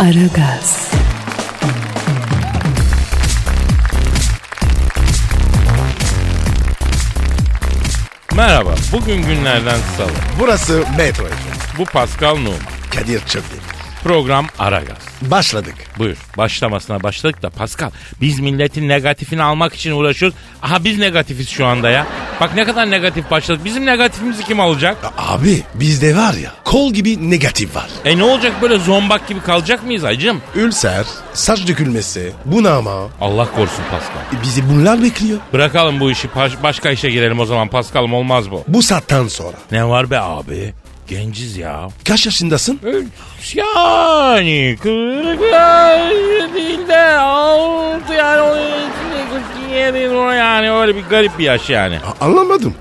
Aragaz. Merhaba, bugün günlerden salı. Burası Metro. Bu Pascal Numa. Kadir Çöpdemir. Program Aragaz. Başladık. Buyur, başlamasına başladık da Pascal, biz milletin negatifini almak için uğraşıyoruz. Aha biz negatifiz şu anda ya. Bak ne kadar negatif başladık. Bizim negatifimizi kim alacak? Abi bizde var ya, kol gibi negatif var. Ne olacak, böyle zombak gibi kalacak mıyız acım? Ülser, saç dökülmesi, bunama. Allah korusun Pascal. Bizi bunlar bekliyor. Bırakalım bu işi, başka işe girelim o zaman Pascal'ım, olmaz bu. Bu saatten sonra. Ne var be abi? Genciz ya. Kaç yaşındasın? Yani 40 yaş değil de 6 yani 47 yani öyle bir garip bir yaş yani. Anlamadım.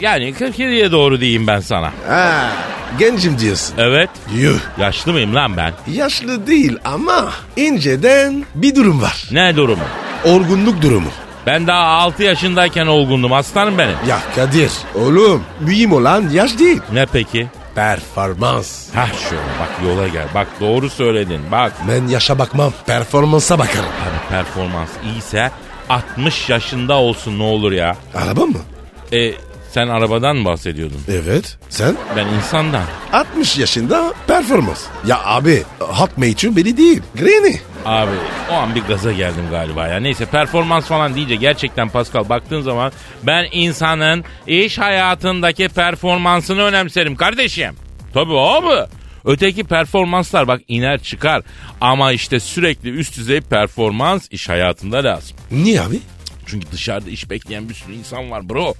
Yani 47'ye doğru diyeyim ben sana. Ha, gencim diyorsun. Evet. Yuh. Yaşlı mıyım lan ben? Yaşlı değil ama inceden bir durum var. Ne durumu? Olgunluk durumu. Ben daha 6 yaşındayken olgundum aslanım benim. Ya Kadir oğlum, büyüm olan yaş değil. Ne peki? Performans. Hah şöyle bak, yola gel. Bak doğru söyledin bak. Ben yaşa bakmam, performansa bakarım. Abi performans iyiyse 60 yaşında olsun ne olur ya. Araba mı? Sen arabadan bahsediyordun. Evet. Sen? Ben insandan. 60 yaşında performans. Ya abi hot mature belli değil. Granny. Abi o an bir gaza geldim galiba ya. Neyse, performans falan deyince gerçekten Pascal baktığın zaman ben insanın iş hayatındaki performansını önemserim kardeşim. Tabii abi. Öteki performanslar bak iner çıkar ama işte sürekli üst düzey performans iş hayatında lazım. Niye abi? Çünkü dışarıda iş bekleyen bir sürü insan var bro.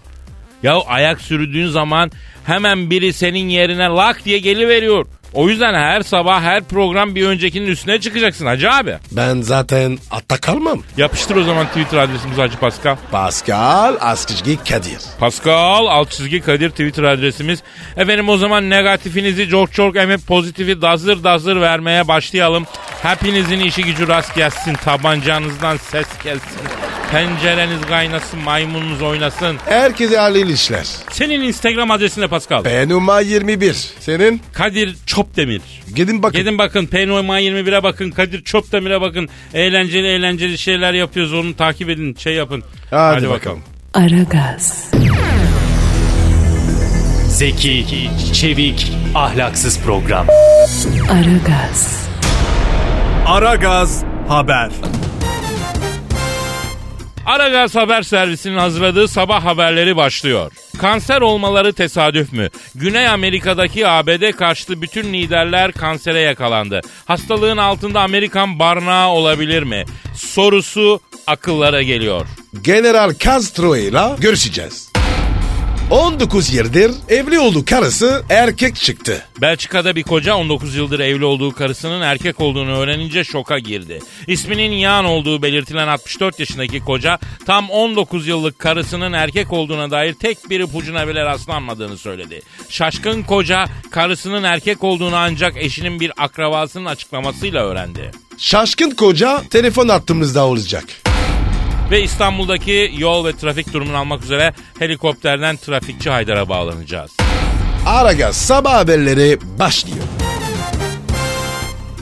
Ya ayak sürdüğün zaman hemen biri senin yerine lak diye geliveriyor. O yüzden her sabah her program bir öncekinin üstüne çıkacaksın Hacı abi. Ben zaten atta kalmam. Yapıştır o zaman Twitter adresimiz Hacı Pascal. Pascal _ Kadir. Pascal _ Kadir Twitter adresimiz. Efendim o zaman negatifinizi çok çok emip pozitifi dazır dazır vermeye başlayalım. Hepinizin işi gücü rast gelsin. Tabancanızdan ses gelsin. Pencereniz kaynasın, maymununuz oynasın. Herkese halil işler. Senin Instagram adresin ne Pascal? PNÖMA 21. Senin? Kadir Çöpdemir. Gidin bakın. Gidin bakın. PNÖMA 21'e bakın. Kadir Çöpdemir'e bakın. Eğlenceli eğlenceli şeyler yapıyoruz. Onu takip edin. Şey yapın. Hadi bakalım. Aragaz. Zeki, çevik, ahlaksız program. Aragaz. Aragaz Haber. Aragaz Haber Servisi'nin hazırladığı sabah haberleri başlıyor. Kanser olmaları tesadüf mü? Güney Amerika'daki ABD karşıtı bütün liderler kansere yakalandı. Hastalığın altında Amerikan barnağı olabilir mi? Sorusu akıllara geliyor. General Castro ile görüşeceğiz. 19 yıldır evli olduğu karısı erkek çıktı. Belçika'da bir koca 19 yıldır evli olduğu karısının erkek olduğunu öğrenince şoka girdi. İsminin Yan olduğu belirtilen 64 yaşındaki koca tam 19 yıllık karısının erkek olduğuna dair tek bir ipucuna bile rastlanmadığını söyledi. Şaşkın koca karısının erkek olduğunu ancak eşinin bir akrabasının açıklamasıyla öğrendi. Şaşkın koca telefon attığımızda olacak. Ve İstanbul'daki yol ve trafik durumunu almak üzere helikopterden trafikçi Haydar'a bağlanacağız. Aragaz sabah haberleri başlıyor.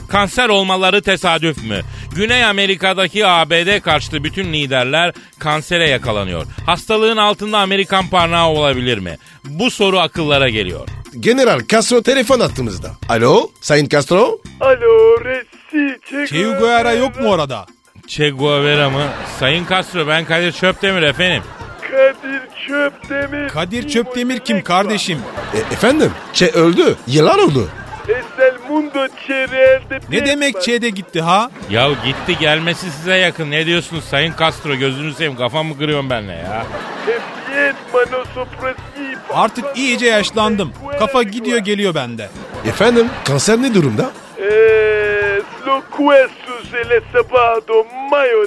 Kanser olmaları tesadüf mü? Güney Amerika'daki ABD karşıtı bütün liderler kansere yakalanıyor. Hastalığın altında Amerikan parnağı olabilir mi? Bu soru akıllara geliyor. General Castro telefon attığımızda. Alo, Sayın Castro? Alo, Resi. Che Guevara yok mu orada? Che Guevara mı? Sayın Castro, ben Kadir Çöpdemir efendim. Kadir Çöpdemir. Kadir Çöpdemir kim kardeşim? Efendim? Che öldü. Yılan oldu. Ne demek Che de gitti ha? Ya gitti, gelmesi size yakın. Ne diyorsunuz Sayın Castro? Gözünü seveyim, kafamı kırıyorum benle ya. Artık iyice yaşlandım. Kafa gidiyor geliyor bende. Efendim, kanser ne durumda?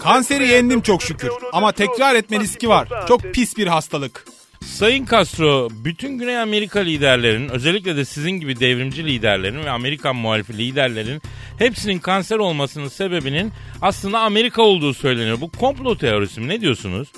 Kanseri yendim çok şükür. Ama tekrar etme riski var. Çok pis bir hastalık. Sayın Castro, bütün Güney Amerika liderlerinin, özellikle de sizin gibi devrimci liderlerin ve Amerikan muhalifi liderlerin hepsinin kanser olmasının sebebinin aslında Amerika olduğu söyleniyor. Bu komplo teorisi mi? Ne diyorsunuz?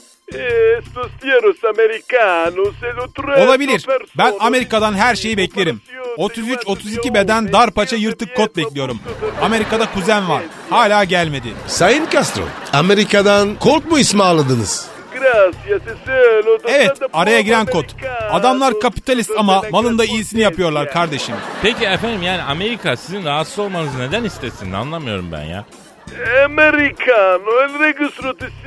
Olabilir. Ben Amerika'dan her şeyi beklerim. 33-32 beden dar paça yırtık kot bekliyorum. Amerika'da kuzen var. Hala gelmedi. Sayın Castro, Amerika'dan kot mu ismi ağladınız? Evet, araya giren kod. Adamlar kapitalist ama malın da iyisini yapıyorlar kardeşim. Peki efendim, yani Amerika sizin rahatsız olmanızı neden istesin, anlamıyorum ben ya.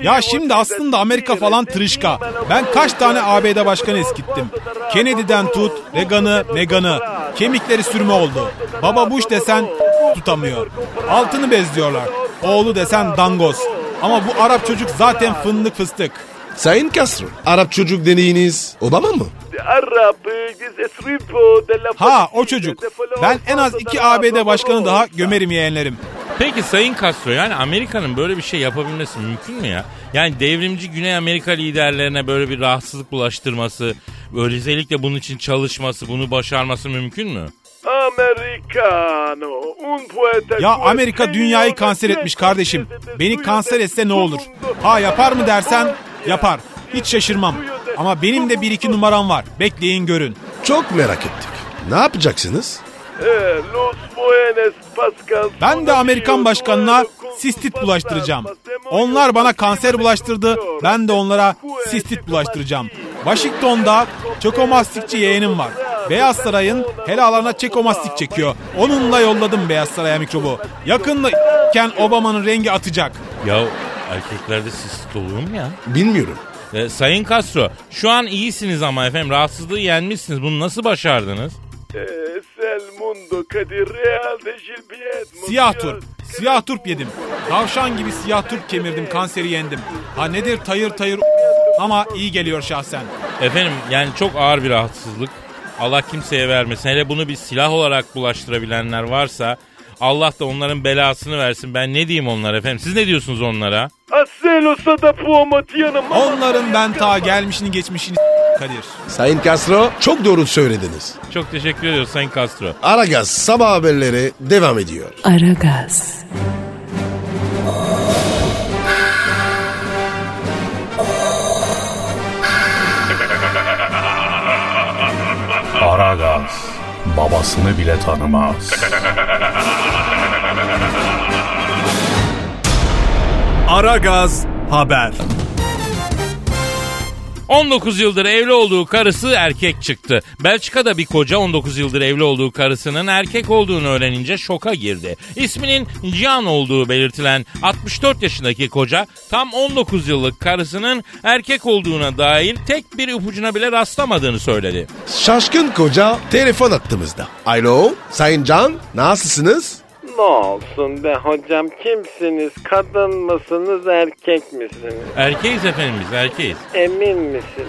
Ya şimdi aslında Amerika falan tırışka. Ben kaç tane ABD başkanı eskittim. Kennedy'den tut, Reagan'ı, Megan'ı. Kemikleri sürme oldu. Baba Bush desen tutamıyor. Altını bezliyorlar. Oğlu desen dangoz. Ama bu Arap çocuk zaten fındık fıstık. Sayın Castro, Arap çocuk deneyiniz Obama mı? Ha, o çocuk. Ben en az 2 ABD başkanı daha gömerim yeğenlerim. Peki Sayın Castro, yani Amerika'nın böyle bir şey yapabilmesi mümkün mü ya? Yani devrimci Güney Amerika liderlerine böyle bir rahatsızlık bulaştırması, özellikle bunun için çalışması, bunu başarması mümkün mü? Ya Amerika dünyayı kanser etmiş kardeşim. Beni kanser etse ne olur? Ha, yapar mı dersen yapar. Hiç şaşırmam. Ama benim de 1-2 numaram var. Bekleyin görün. Çok merak ettik. Ne yapacaksınız? Ben de Amerikan başkanına sistit bulaştıracağım. Onlar bana kanser bulaştırdı. Ben de onlara sistit bulaştıracağım. Washington'da çekomastikçi yeğenim var. Beyaz Saray'ın helalarına çekomastik çekiyor. Onunla yolladım Beyaz Saray'a mikrobu. Yakındayken Obama'nın rengi atacak. Ya erkeklerde sistit olur mu ya? Bilmiyorum. Sayın Castro, şu an iyisiniz ama efendim, rahatsızlığı yenmişsiniz. Bunu nasıl başardınız? Siyah turp yedim. Tavşan gibi siyah turp kemirdim, kanseri yendim. Ha nedir tayır tayır ama iyi geliyor şahsen. Efendim, yani çok ağır bir rahatsızlık. Allah kimseye vermesin. Hele bunu bir silah olarak bulaştırabilenler varsa Allah da onların belasını versin. Ben ne diyeyim onlara efendim? Siz ne diyorsunuz onlara? Onların ben ta gelmişini geçmişini Kadir. Sayın Castro, çok doğru söylediniz. Çok teşekkür ediyoruz Sayın Castro. Aragaz sabah haberleri devam ediyor. Aragaz. Aragaz babasını bile tanımaz. Aragaz haber. 19 yıldır evli olduğu karısı erkek çıktı. Belçika'da bir koca 19 yıldır evli olduğu karısının erkek olduğunu öğrenince şoka girdi. İsminin Cihan olduğu belirtilen 64 yaşındaki koca tam 19 yıllık karısının erkek olduğuna dair tek bir ipucuna bile rastlamadığını söyledi. Şaşkın koca telefon attığımızda. Alo, Sayın Can, nasılsınız? Ne olsun be hocam, kimsiniz? Kadın mısınız, erkek misiniz? Erkeğiz efendim, biz erkeğiz. Emin misiniz?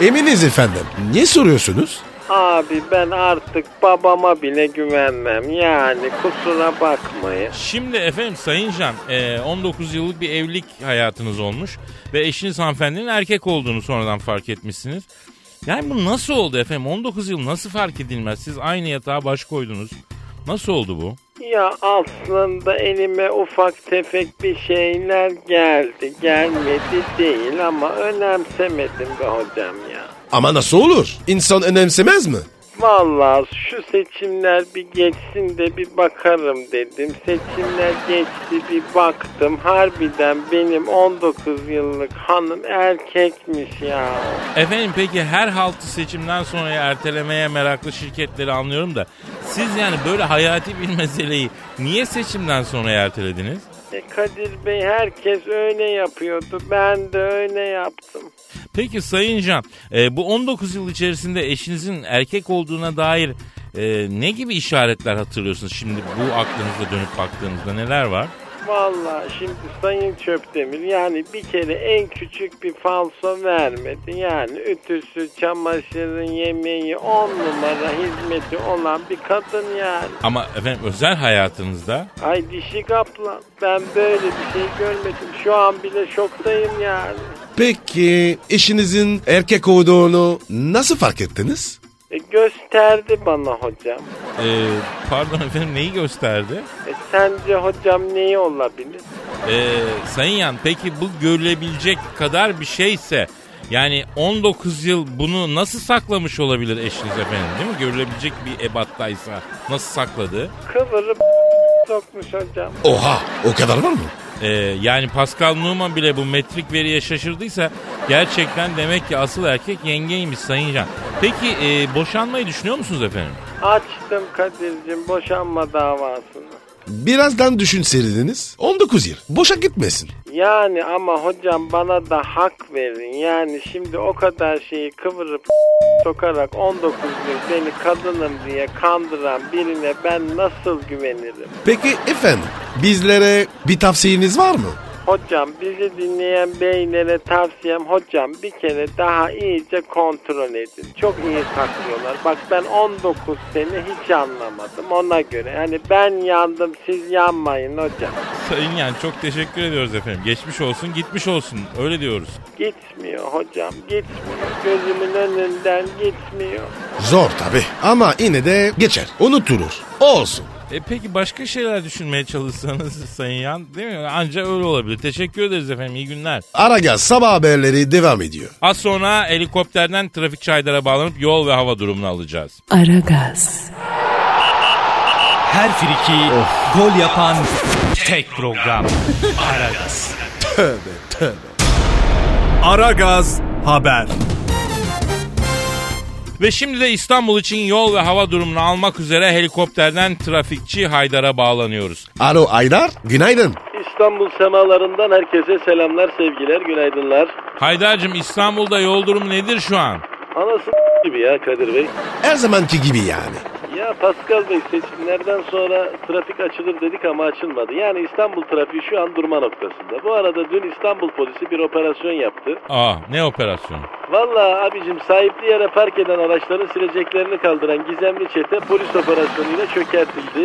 Eminiz efendim. Niye soruyorsunuz? Abi ben artık babama bile güvenmem, yani kusura bakmayın. Şimdi efendim Sayın Can, 19 yıllık bir evlilik hayatınız olmuş ve eşiniz hanımefendinin erkek olduğunu sonradan fark etmişsiniz. Yani bu nasıl oldu efendim? 19 yıl nasıl fark edilmez? Siz aynı yatağa baş koydunuz. Nasıl oldu bu? Ya aslında elime ufak tefek bir şeyler geldi. Gelmedi değil ama önemsemedim be hocam ya. Ama nasıl olur? İnsan önemsemez mi? Vallahi şu seçimler bir geçsin de bir bakarım dedim. Seçimler geçti, bir baktım. Harbiden benim 19 yıllık hanım erkekmiş ya. Efendim peki, her haltı seçimden sonra ertelemeye meraklı şirketleri anlıyorum da siz yani böyle hayati bir meseleyi niye seçimden sonra ertelediniz? Kadir Bey, herkes öyle yapıyordu. Ben de öyle yaptım. Peki Sayın Can, bu 19 yıl içerisinde eşinizin erkek olduğuna dair ne gibi işaretler hatırlıyorsunuz? Şimdi bu aklınızda dönüp baktığınızda neler var? Vallahi şimdi Sayın Çöpdemir yani bir kere en küçük bir falso vermedi. Yani ütüsü, çamaşırın, yemeği, 10 numara hizmeti olan bir kadın yani. Ama efendim özel hayatınızda? Ay dişik abla, ben böyle bir şey görmedim. Şu an bile şoktayım yani. Peki eşinizin erkek olduğunu nasıl fark ettiniz? Gösterdi bana hocam. Pardon efendim, neyi gösterdi? Sence hocam neyi olabilir? Sayın Yan, peki bu görülebilecek kadar bir şeyse yani 19 yıl bunu nasıl saklamış olabilir eşiniz efendim, değil mi? Görülebilecek bir ebattaysa nasıl sakladı? Kıvırıp sokmuş hocam. Oha, o kadar var mı? Yani Pascal Numan bile bu metrik veriye şaşırdıysa gerçekten demek ki asıl erkek yengeymiş Sayın Can. Peki boşanmayı düşünüyor musunuz efendim? Açtım Kadir'cim boşanma davasını. Birazdan düşünseydiniz 19 yıl. Boşa gitmesin. Yani ama hocam bana da hak verin. Yani şimdi o kadar şeyi kıvırıp sokarak 19 yıl beni kadınım diye kandıran birine ben nasıl güvenirim? Peki efendim bizlere bir tavsiyeniz var mı? Hocam bizi dinleyen beylere tavsiyem hocam bir kere daha iyice kontrol edin. Çok iyi saklıyorlar. Bak ben 19 sene hiç anlamadım ona göre. Hani ben yandım siz yanmayın hocam. Sayın Yan çok teşekkür ediyoruz efendim. Geçmiş olsun gitmiş olsun öyle diyoruz. Gitmiyor hocam gitmiyor. Gözümün önünden gitmiyor. Zor tabii ama yine de geçer unutulur olsun. Peki başka şeyler düşünmeye çalışsanız Sayın Yan değil mi? Ancak öyle olabilir. Teşekkür ederiz efendim. İyi günler. Aragaz sabah haberleri devam ediyor. Az sonra helikopterden trafik çaydara bağlanıp yol ve hava durumunu alacağız. Aragaz. Her friki gol yapan tek program. Aragaz. Tövbe. Aragaz haber. Ve şimdi de İstanbul için yol ve hava durumunu almak üzere helikopterden trafikçi Haydar'a bağlanıyoruz. Alo Haydar, günaydın. İstanbul semalarından herkese selamlar, sevgiler, günaydınlar. Haydar'cığım İstanbul'da yol durumu nedir şu an? Anası gibi ya Kadir Bey. Her zamanki gibi yani. Ya Pascal Bey seçimlerden sonra trafik açılır dedik ama açılmadı. Yani İstanbul trafiği şu an durma noktasında. Bu arada dün İstanbul polisi bir operasyon yaptı. Aa, ne operasyonu? Vallahi abicim sahipli yere park eden araçların sileceklerini kaldıran gizemli çete polis operasyonuyla çökertildi.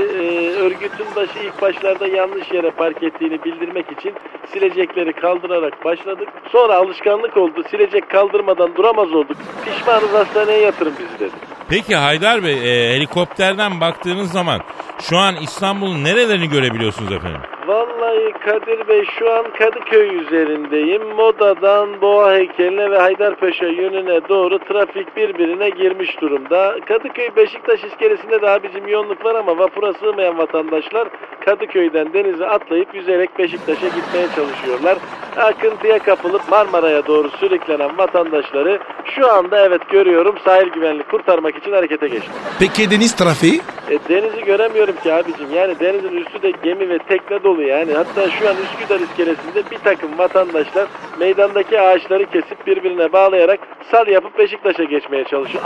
Örgütün başı ilk başlarda yanlış yere park ettiğini bildirmek için silecekleri kaldırarak başladık. Sonra alışkanlık oldu. Silecek kaldırmadan duramaz olduk. Pişmanız hastaneye yatırın bizi dedi. Peki Haydar Bey helikopterden baktığınız zaman şu an İstanbul'un nerelerini görebiliyorsunuz efendim? Vallahi Kadir Bey şu an Kadıköy üzerindeyim. Moda'dan Boğa heykeline ve Haydarpaşa yönüne doğru trafik birbirine girmiş durumda. Kadıköy Beşiktaş iskelesinde de abicim yoğunluk var ama vapura sığmayan vatandaşlar Kadıköy'den denize atlayıp yüzerek Beşiktaş'a gitmeye çalışıyorlar. Akıntıya kapılıp Marmara'ya doğru sürüklenen vatandaşları şu anda evet görüyorum sahil güvenlik kurtarmak için harekete geçti. Peki deniz trafiği? Denizi göremiyorum ki abicim. Yani denizin üstü de gemi ve tekne dolu yani. Hatta şu an Üsküdar iskelesinde bir takım vatandaşlar meydandaki ağaçları kesip birbirine bağlayarak sal yapıp Beşiktaş'a geçmeye çalışıyor.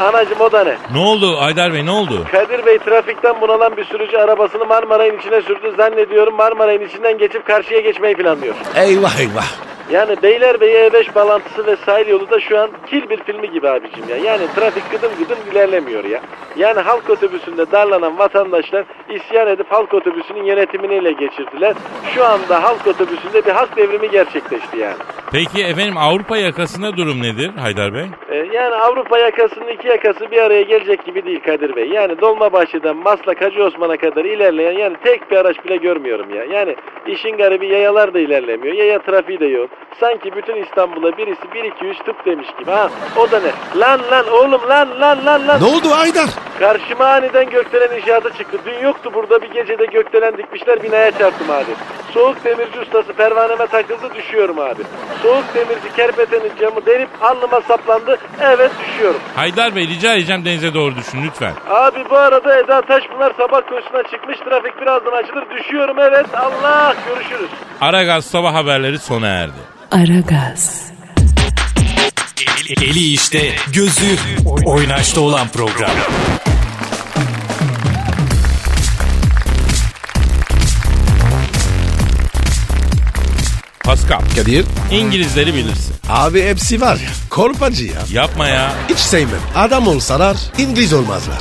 Anacım o da ne? Ne oldu Haydar Bey, ne oldu? Kadir Bey trafikten bunalan bir sürücü arabasını Marmaray'ın içine sürdü. Zannediyorum Marmaray'ın içinden geçip karşıya geçmeyi planlıyor. Eyvah. Yani Beylerbeyi E5 bağlantısı ve sahil yolu da şu an kil bir filmi gibi abicim ya. Yani trafik gıdım gıdım ilerlemiyor ya. Yani halk otobüsünde darlanan vatandaşlar isyan edip halk otobüsünün yönetimini ele geçirdiler. Şu anda halk otobüsünde bir halk devrimi gerçekleşti yani. Peki efendim Avrupa yakasında durum nedir Haydar Bey? Yani Avrupa yakasının iki yakası bir araya gelecek gibi değil Kadir Bey. Yani Dolmabahçe'den Maslak Hacı Osman'a kadar ilerleyen yani tek bir araç bile görmüyorum ya. Yani işin garibi yayalar da ilerlemiyor. Yaya trafiği de yok. Sanki bütün İstanbul'a birisi 1-2-3 tıp demiş gibi ha. O da ne? Lan oğlum. Ne oldu Haydar? Karşıma aniden gökdelen inşaatı çıktı. Dün yoktu burada bir gecede gökdelen dikmişler binaya çarptım abi. Soğuk demirci ustası pervaneme takıldı düşüyorum abi. Soğuk demirci kerpetenin camı delip alnıma saplandı evet düşüyorum. Haydar Bey rica edeceğim denize doğru düşün lütfen. Abi bu arada Eda Taşpınar sabah koşusuna çıkmış trafik birazdan açılır düşüyorum evet Allah görüşürüz. Aragaz sabah haberleri sona erdi. Aragaz. Eli işte, gözü oynaşta olan program. Kadir? İngilizleri bilirsin. Abi hepsi var ya. Kolpacı ya. Yapma ya. Hiç sevmem. Adam olsalar İngiliz olmazlar.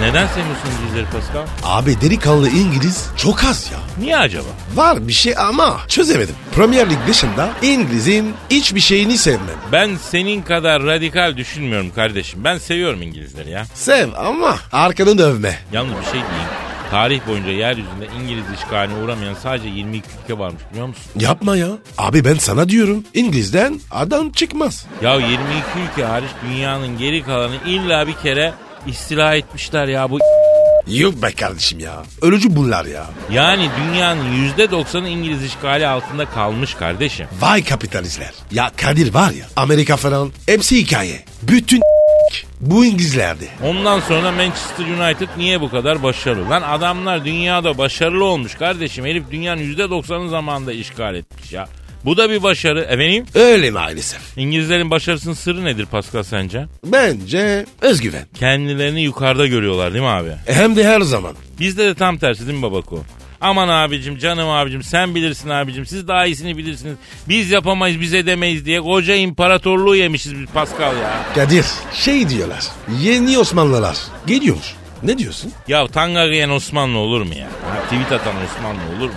Neden sevmiyorsun İngilizleri Pascal? Abi delikanlı İngiliz çok az ya. Niye acaba? Var bir şey ama çözemedim. Premier League dışında İngiliz'in hiçbir şeyini sevmem. Ben senin kadar radikal düşünmüyorum kardeşim. Ben seviyorum İngilizleri ya. Sev ama arkanı dövme. Yalnız bir şey diyeyim. Tarih boyunca yeryüzünde İngiliz işgaline uğramayan sadece 22 ülke varmış biliyor musun? Yapma ya. Abi ben sana diyorum İngiliz'den adam çıkmaz. Ya 22 ülke hariç dünyanın geri kalanı illa bir kere istila etmişler ya bu... Yok be kardeşim ya. Ölücü bunlar ya. Yani dünyanın %90'ı İngiliz işgali altında kalmış kardeşim. Vay kapitalistler. Ya Kadir var ya Amerika falan hepsi hikaye. Bütün... Bu İngilizlerdi. Ondan sonra Manchester United niye bu kadar başarılı? Lan adamlar dünyada başarılı olmuş kardeşim. Herif dünyanın %90'ı zamanında işgal etmiş ya. Bu da bir başarı efendim. Öyle maalesef. İngilizlerin başarısının sırrı nedir Pascal sence? Bence özgüven. Kendilerini yukarıda görüyorlar değil mi abi? Hem de her zaman. Bizde de tam tersi değil mi babako? Aman abicim, canım abicim, sen bilirsin abicim, siz daha iyisini bilirsiniz. Biz yapamayız, biz edemeyiz diye koca imparatorluğu yemişiz biz Pascal ya. Kadir, şey diyorlar, yeni Osmanlılar geliyormuş. Ne diyorsun? Ya tanga giyen Osmanlı olur mu ya? Tweet atan Osmanlı olur mu?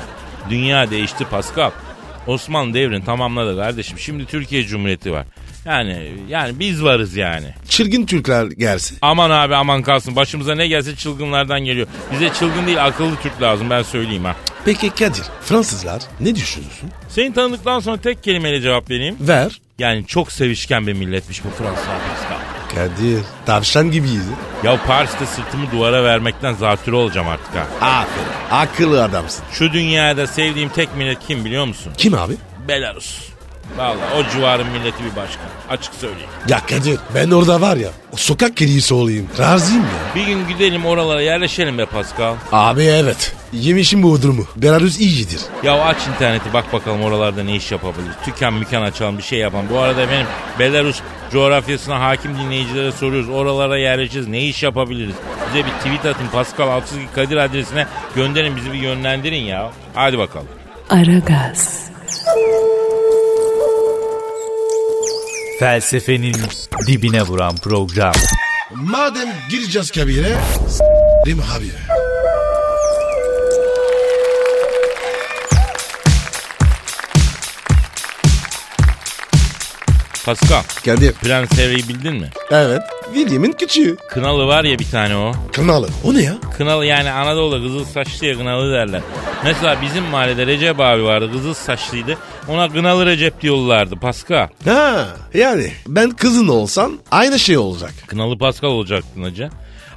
Dünya değişti Pascal. Osmanlı devrini tamamladı kardeşim. Şimdi Türkiye Cumhuriyeti var. Yani biz varız yani. Çılgın Türkler gelsin. Aman abi aman kalsın. Başımıza ne gelse çılgınlardan geliyor. Bize çılgın değil akıllı Türk lazım ben söyleyeyim ha. Peki Kadir, Fransızlar ne düşünüyorsun? Seni tanıdıktan sonra tek kelimeyle cevap vereyim. Ver. Yani çok sevişken bir milletmiş bu Fransızlar. Kadir, tavşan gibiyiz. Ya Paris'te sırtımı duvara vermekten zatürre olacağım artık ha. Aferin, akıllı adamsın. Şu dünyada sevdiğim tek millet kim biliyor musun? Kim abi? Belarus. Vallahi o civarın milleti bir başka. Açık söyleyeyim. Ya Kadir ben orada var ya sokak kedisi olayım. Razıyım ya. Bir gün gidelim oralara yerleşelim be Pascal. Abi evet. Yemişim bu durumu. Belarus iyidir. Ya aç interneti bak bakalım oralarda ne iş yapabiliriz. Tüken müken açalım bir şey yapalım. Bu arada benim Belarus coğrafyasına hakim dinleyicilere soruyoruz. Oralara yerleşeceğiz. Ne iş yapabiliriz? Bize bir tweet atın Pascal Altçızki Kadir adresine gönderin bizi bir yönlendirin ya. Hadi bakalım. Aragaz. Felsefenin dibine vuran program. Madem gireceğiz kabire, s*****im habire. Pascal. Kadir. Prens Harry'i bildin mi? Evet. William'in küçüğü. Kınalı var ya bir tane o. Kınalı? O ne ya? Kınalı yani Anadolu'da kızıl saçlı ya kınalı derler. Mesela bizim mahallede Recep abi vardı kızıl saçlıydı. Ona kınalı Recep diyorlardı Pascal. Ha yani ben kızın olsam aynı şey olacak. Kınalı Pascal olacaktın hacı.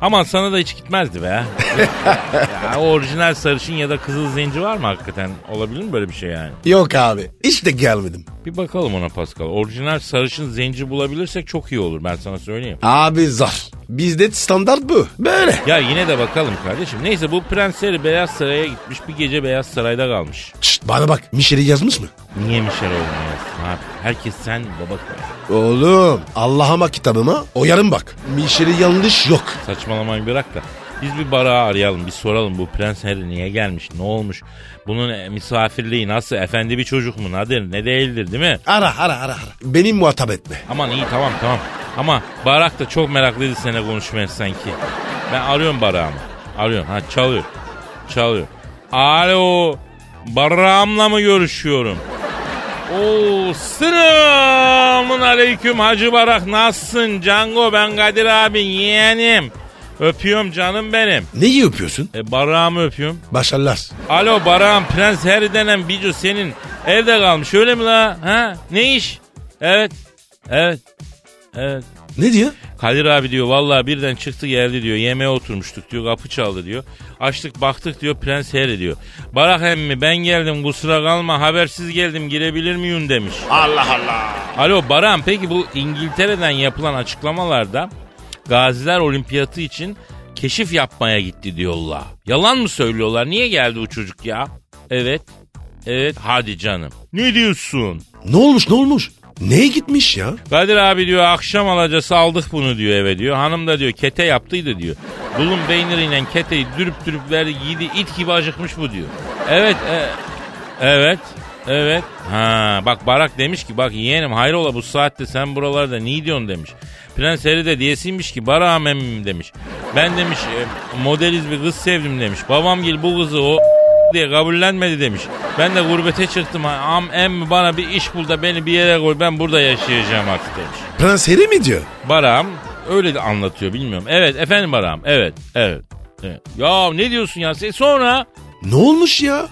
Aman sana da hiç gitmezdi be. Ya, orijinal sarışın ya da kızıl zenci var mı hakikaten? Olabilir mi böyle bir şey yani? Yok abi. Hiç de gelmedim. Bir bakalım ona Pascal. Orijinal sarışın zenci bulabilirsek çok iyi olur ben sana söyleyeyim. Abi zar. Bizde standart bu. Böyle. Ya yine de bakalım kardeşim. Neyse bu Prens Harry Beyaz Saray'a gitmiş. Bir gece Beyaz Saray'da kalmış. Şşt bana bak. Mişer'i yazmış mı? Niye Mişer olmuyor? Herkes sen baba koy. Oğlum Allah'ıma kitabıma oyarım bak. Mişer'i yanlış yok. Saçmalamayı bırak da. Biz bir Barak'ı arayalım, bir soralım bu Prens Harry niye gelmiş, ne olmuş, bunun misafirliği nasıl, efendi bir çocuk mu, nedir, ne değildir değil mi? Ara. Beni muhatap etme. Aman iyi tamam. Ama Barak da çok meraklıydı seninle konuşmaya sanki. Ben arıyorum Barak'ımı. Arıyorum, ha çalıyor. Alo, Barak'ımla mı görüşüyorum? Oo, selamun aleyküm Hacı Barak, nasılsın Cango, ben Kadir abi yeğenim. Öpüyorum canım benim. Neyi öpüyorsun? Barak'ımı öpüyorum. Başarılar. Alo Barak'ım, Prens Harry denen bico senin evde kalmış öyle mi la? Ha? Ne iş? Evet. Ne diyor? Kadir abi diyor vallahi birden çıktı geldi diyor. Yemeğe oturmuştuk diyor. Kapı çaldı diyor. Açtık baktık diyor Prens Harry diyor. Barak emmi ben geldim kusura kalma habersiz geldim girebilir miyim demiş. Allah Allah. Alo Barak'ım peki bu İngiltere'den yapılan açıklamalarda... Gaziler Olimpiyatı için keşif yapmaya gitti diyorlar. Yalan mı söylüyorlar? Niye geldi o çocuk ya? Evet. Hadi canım. Ne diyorsun? Ne olmuş? Neye gitmiş ya? Kadir abi diyor akşam alacası aldık bunu diyor eve diyor. Hanım da diyor kete yaptıydı diyor. Bulun beyniriyle keteyi dürüp verdi. Yedi it gibi acıkmış bu diyor. Evet. Evet. Ha, bak Barack demiş ki bak yeğenim hayrola bu saatte sen buralarda ne diyorsun demiş. Prens Harry de diyesiymiş ki Barack'a memim demiş. Ben demiş modeliz bir kız sevdim demiş. Babamgil bu kızı o diye kabullenmedi demiş. Ben de gurbete çıktım. Emmi bana bir iş bul da beni bir yere koy ben burada yaşayacağım artık demiş. Prens Harry mi diyor? Barack'ım öyle de anlatıyor bilmiyorum. Evet efendim Barack'ım evet. Ya ne diyorsun ya sen sonra? Ne olmuş ya?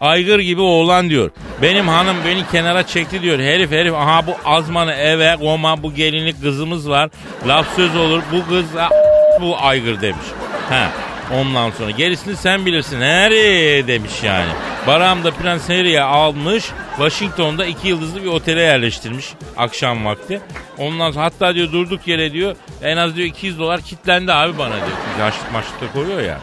Aygır gibi oğlan diyor. Benim hanım beni kenara çekti diyor. Herif aha bu azmanı eve goma bu gelinlik kızımız var. Laf söz olur bu kız bu aygır demiş. Ha. Ondan sonra gerisini sen bilirsin Harry demiş yani. Barack'ım da Prens Harry'ye almış. Washington'da 2 yıldızlı bir otele yerleştirmiş akşam vakti. Ondan sonra hatta diyor durduk yere diyor en az diyor $200 kitlendi abi bana diyor. Yaşlık maçlıkta koyuyor ya.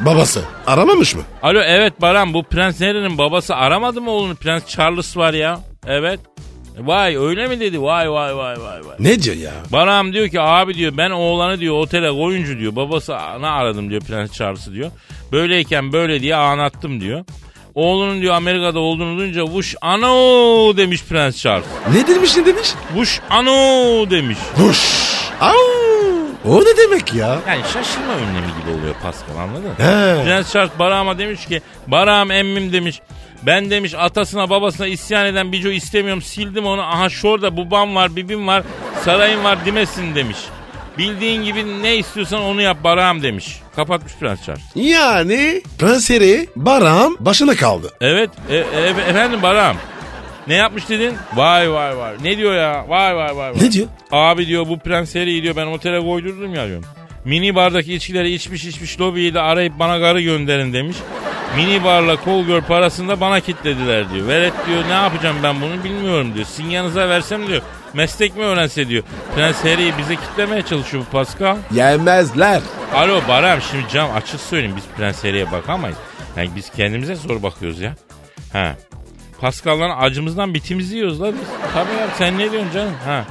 Babası aramamış mı? Alo evet Barack'ım bu Prens Harry'nin babası aramadı mı oğlunu? Prens Charles var ya. Evet. Vay öyle mi dedi? Vay. Ne diyor ya? Barack'ım diyor ki abi diyor ben oğlanı diyor otele koyuncu diyor. Babasını aradım diyor Prens Charles'ı diyor. Böyleyken böyle diye anlattım diyor. Oğlunun diyor Amerika'da olduğunu duyunca vuş ano demiş Prens Charles. Ne demiş? Vuş ano demiş. Vuş. O ne demek ya? Yani şaşırma önlemi gibi oluyor Pascal anladın mı? Prens Charles Barack'ıma demiş ki Barack'ım emmim demiş. Ben demiş atasına babasına isyan eden bico istemiyorum sildim onu. Aha şurada babam var bibim var sarayım var demesin demiş. Bildiğin gibi ne istiyorsan onu yap Barack'ım demiş. Kapatmış Prens Charles. Yani Prens Harry Barack'ım başına kaldı. Evet efendim Barack'ım. Ne yapmış dedin? Vay. Ne diyor ya? Vay. Ne diyor? Abi diyor bu Prens Harry'i diyor ben otele koydurdum ya diyorum. Mini bardaki içkileri içmiş lobiyi de arayıp bana garı gönderin demiş. Mini barla kol gör parasını da bana kitlediler diyor. Velet diyor ne yapacağım ben bunu bilmiyorum diyor. Sinyanıza versem diyor. Meslek mi öğrense diyor. Prens Harry'i bize kitlemeye çalışıyor bu Pascal. Yenmezler. Alo Barack'ım şimdi canım açık söyleyeyim biz Prens Harry'e bakamayız. Yani biz kendimize zor bakıyoruz ya. Ha. Pascal'ların acımızdan bitimizi yiyoruz la biz. Tabii ya sen ne diyorsun canım? Ha.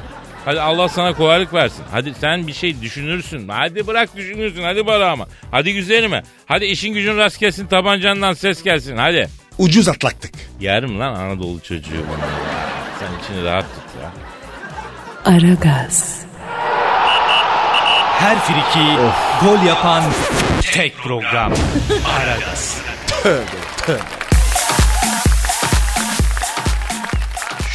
Hadi Allah sana kolaylık versin. Hadi sen bir şey düşünürsün. Hadi bırak düşünürsün. Hadi Barack'ıma. Hadi güzelime. Hadi işin gücün rast gelsin. Tabancandan ses gelsin. Hadi. Ucuz atlaktık. Yarım lan Anadolu çocuğu bana. Sen içini rahat tut ya. Aragaz. Her friki gol yapan tek program. Aragaz. Tövbe.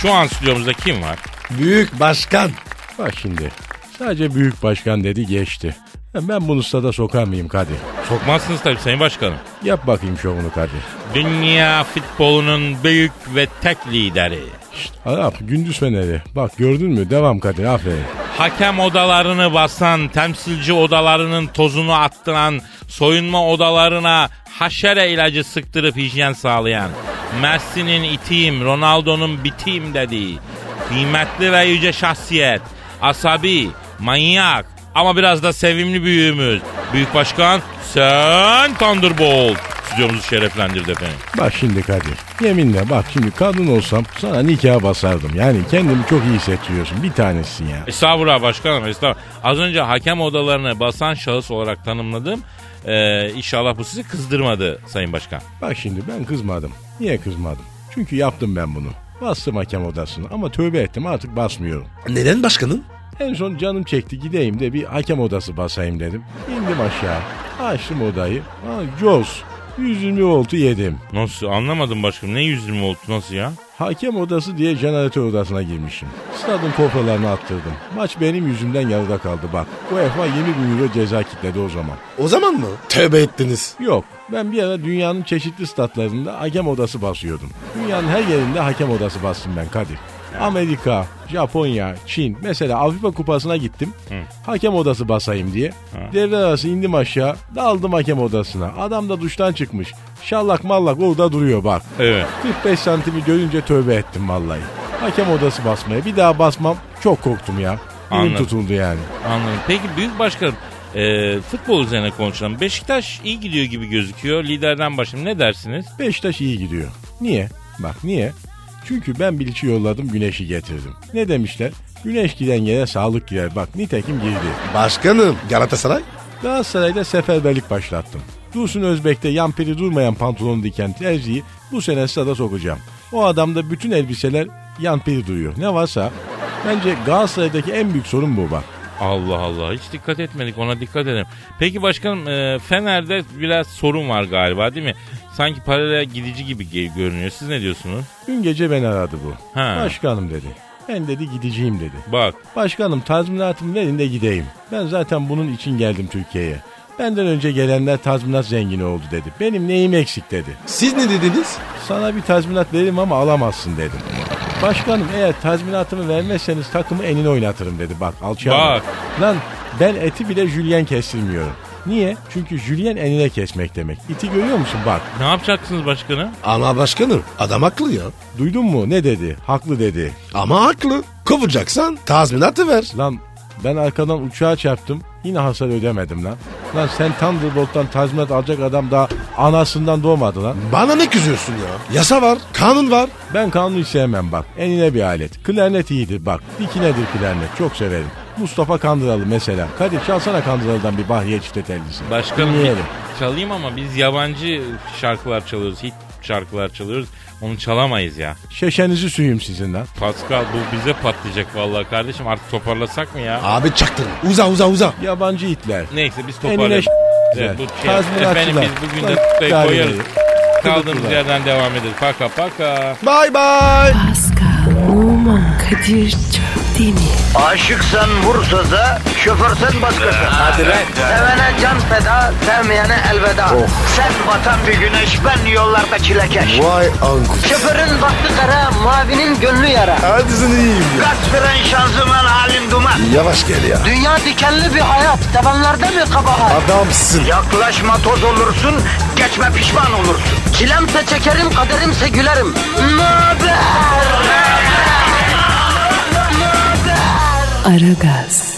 Şu an stüdyomuzda kim var? Büyük başkan. Bak şimdi sadece büyük başkan dedi geçti. Ben bunu stada sokar mıyım Kadir? Sokmazsınız tabii sayın başkanım. Yap bakayım şovunu Kadir. Dünya futbolunun büyük ve tek lideri. İşte, Arap Gündüz Feneri. Bak gördün mü? Devam Kadir aferin. Hakem odalarını basan, temsilci odalarının tozunu attıran, soyunma odalarına haşere ilacı sıktırıp hijyen sağlayan, Messi'nin itiyim, Ronaldo'nun bitiyim dediği, kıymetli ve yüce şahsiyet, asabi, manyak ama biraz da sevimli büyüğümüz. Büyük Başkan sen Thunderbolt. Stüdyomuzu şereflendirdi efendim. Bak şimdi Kadir, yeminle bak şimdi kadın olsam sana nikah basardım. Yani kendimi çok iyi hissediyorsun, bir tanesisin ya. Estağfurullah başkanım, estağfurullah. Az önce hakem odalarına basan şahıs olarak tanımladım. İnşallah bu sizi kızdırmadı sayın başkan. Bak şimdi ben kızmadım. Niye kızmadım? Çünkü yaptım ben bunu. Bastım hakem odasını ama tövbe ettim artık basmıyorum. Neden başkanım? En son canım çekti gideyim de bir hakem odası basayım dedim. İndim aşağı. Açtım odayı. Joss 120 voltu yedim. Nasıl anlamadım başkanım ne 120 voltu nasıl ya? Hakem odası diye jeneratör odasına girmişim. Stadın kopralarını attırdım. Maç benim yüzümden yarıda kaldı bak. UEFA 20 bin euro ceza kitledi o zaman. O zaman mı? Tövbe ettiniz. Yok. Ben bir ara dünyanın çeşitli statlarında hakem odası basıyordum. Dünyanın her yerinde hakem odası bastım ben Kadir. Amerika, Japonya, Çin. Mesela Avrupa Kupası'na gittim. Hakem odası basayım diye. Devre arası indim aşağı. Daldım hakem odasına. Adam da duştan çıkmış. Şallak mallak orada duruyor bak. Evet. 45 santimi görünce tövbe ettim vallahi. Hakem odası basmaya. Bir daha basmam. Çok korktum ya. Anladım. Tutuldu yani. Anladım. Peki büyük başkanım. Futbol üzerine konuşalım. Beşiktaş iyi gidiyor gibi gözüküyor. Liderden başlayalım. Ne dersiniz? Beşiktaş iyi gidiyor. Niye? Bak niye? Çünkü ben Biliç'i yolladım, Güneş'i getirdim. Ne demişler? Güneş giden yere sağlık girer. Bak nitekim girdi. Başkanım, Galatasaray? Galatasaray'da seferberlik başlattım. Dursun Özbek'te yan peri durmayan pantolonu diken terziyi bu sene stada sokacağım. O adamda bütün elbiseler yan peri duyuyor. Ne varsa. Bence Galatasaray'daki en büyük sorun bu bak. Allah Allah, hiç dikkat etmedik, ona dikkat edelim. Peki başkanım, Fener'de biraz sorun var galiba değil mi? Sanki paralel gidici gibi görünüyor. Siz ne diyorsunuz? Dün gece beni aradı bu. Ha. Başkanım dedi. Ben dedi gideceğim dedi. Bak. Başkanım tazminatımı verin de gideyim. Ben zaten bunun için geldim Türkiye'ye. Benden önce gelenler tazminat zengini oldu dedi. Benim neyim eksik dedi. Siz ne dediniz? Sana bir tazminat veririm ama alamazsın dedim. Başkanım eğer tazminatımı vermezseniz takımı enine oynatırım dedi. Bak alçağı. Lan ben eti bile jülyen kestirmiyorum. Niye? Çünkü jülyen enine kesmek demek. İti görüyor musun bak. Ne yapacaksınız başkanım? Ama başkanım adam haklı ya. Duydun mu ne dedi? Haklı dedi. Ama haklı. Kovacaksan tazminatı ver. Lan ben arkadan uçağa çarptım. Yine hasar ödemedim lan. Lan sen Thunderbolt'tan tazminat alacak adam daha anasından doğmadı lan. Bana ne küzüyorsun ya? Yasa var, kanun var. Ben kanunu sevmem bak. Enine bir alet. Klarnet iyidir bak. Dikinedir klarnet. Çok severim. Mustafa Kandıralı mesela. Kadir çalsana Kandıralı'dan bir Bahriye Çiftet Elbisi. Başkanım çalayım ama biz yabancı şarkılar çalıyoruz. Hit şarkılar çalıyoruz. Onu çalamayız ya. Şeşenizi suyum sizinden. Pascal bu bize patlayacak vallahi kardeşim. Artık toparlasak mı ya? Abi çaktın. Uza. Yabancı itler. Neyse biz toparlayalım. Efendim biz bugün de tutayı koyarız. Kaldığımız yerden devam ederiz. Paka. Bye bye. Pascal, Oman, Kadir, Çöpdemir. Aşıksan vursa da, şoförsen başkasın. Hadi lan. Sevene can feda, sevmeyene elveda. Oh. Sen batan bir güneş, ben yollarda çilekeş. Vay anku. Şoförün baktı kara, mavinin gönlü yara. Hadi sen iyiyim ya. Kasperen şanzıman halin duman. Yavaş gel ya. Dünya dikenli bir hayat, sevenlerde mi kabahar? Adamsın. Yaklaşma toz olursun, geçme pişman olursun. Çilemse çekerim, kaderimse gülerim. Möber! Aragaz.